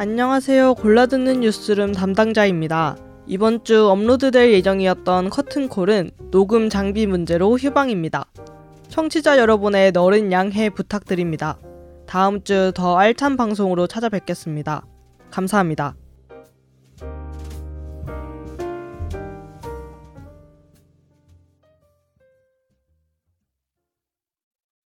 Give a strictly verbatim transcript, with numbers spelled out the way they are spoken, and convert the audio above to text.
안녕하세요. 골라듣는 뉴스룸 담당자입니다. 이번 주 업로드될 예정이었던 커튼콜은 녹음 장비 문제로 휴방입니다. 청취자 여러분의 너른 양해 부탁드립니다. 다음 주 더 알찬 방송으로 찾아뵙겠습니다. 감사합니다.